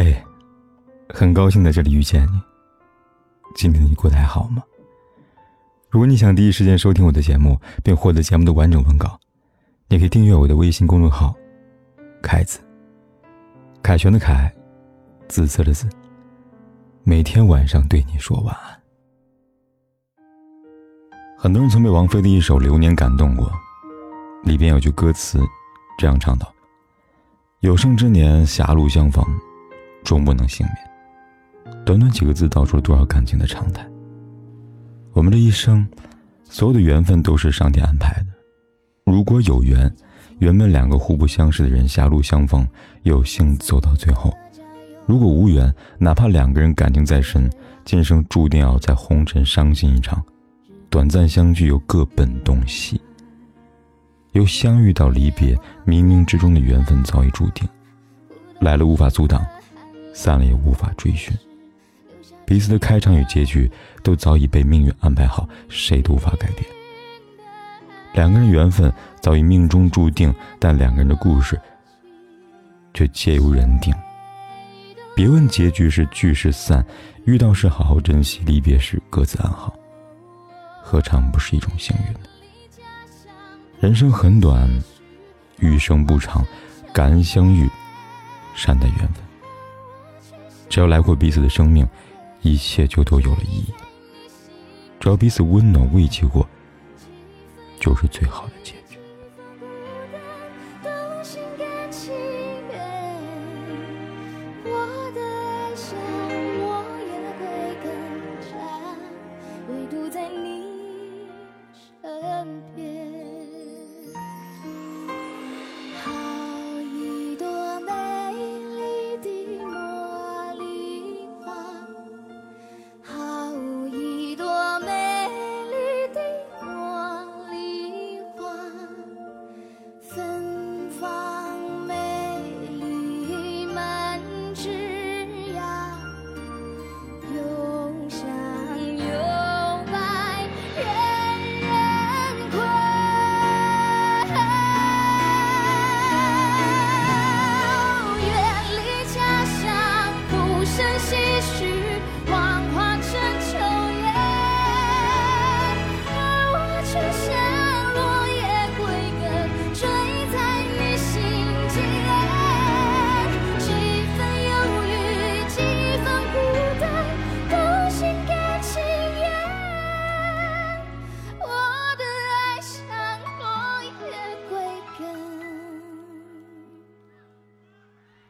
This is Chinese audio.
嘿，很高兴在这里遇见你。今天你过得还好吗？如果你想第一时间收听我的节目并获得节目的完整文稿，你可以订阅我的微信公众号凯子，凯旋的凯，紫色的紫，每天晚上对你说晚安。很多人曾被王菲的一首《流年》感动过，里边有句歌词这样唱道：有生之年狭路相逢，终不能幸免。短短几个字道出了多少感情的常态。我们这一生所有的缘分都是上天安排的，如果有缘，原本两个互不相识的人狭路相逢，有幸走到最后；如果无缘，哪怕两个人感情再深，今生注定要在红尘伤心一场，短暂相聚又各奔东西。由相遇到离别，冥冥之中的缘分早已注定，来了无法阻挡，散了也无法追寻，彼此的开场与结局都早已被命运安排好，谁都无法改变。两个人缘分早已命中注定，但两个人的故事却皆由人定。别问结局是聚是散，遇到时好好珍惜，离别时各自安好，何尝不是一种幸运呢？人生很短，余生不长，感恩相遇，善待缘分。只要来过彼此的生命，一切就都有了意义。只要彼此温暖慰藉过，就是最好的结局。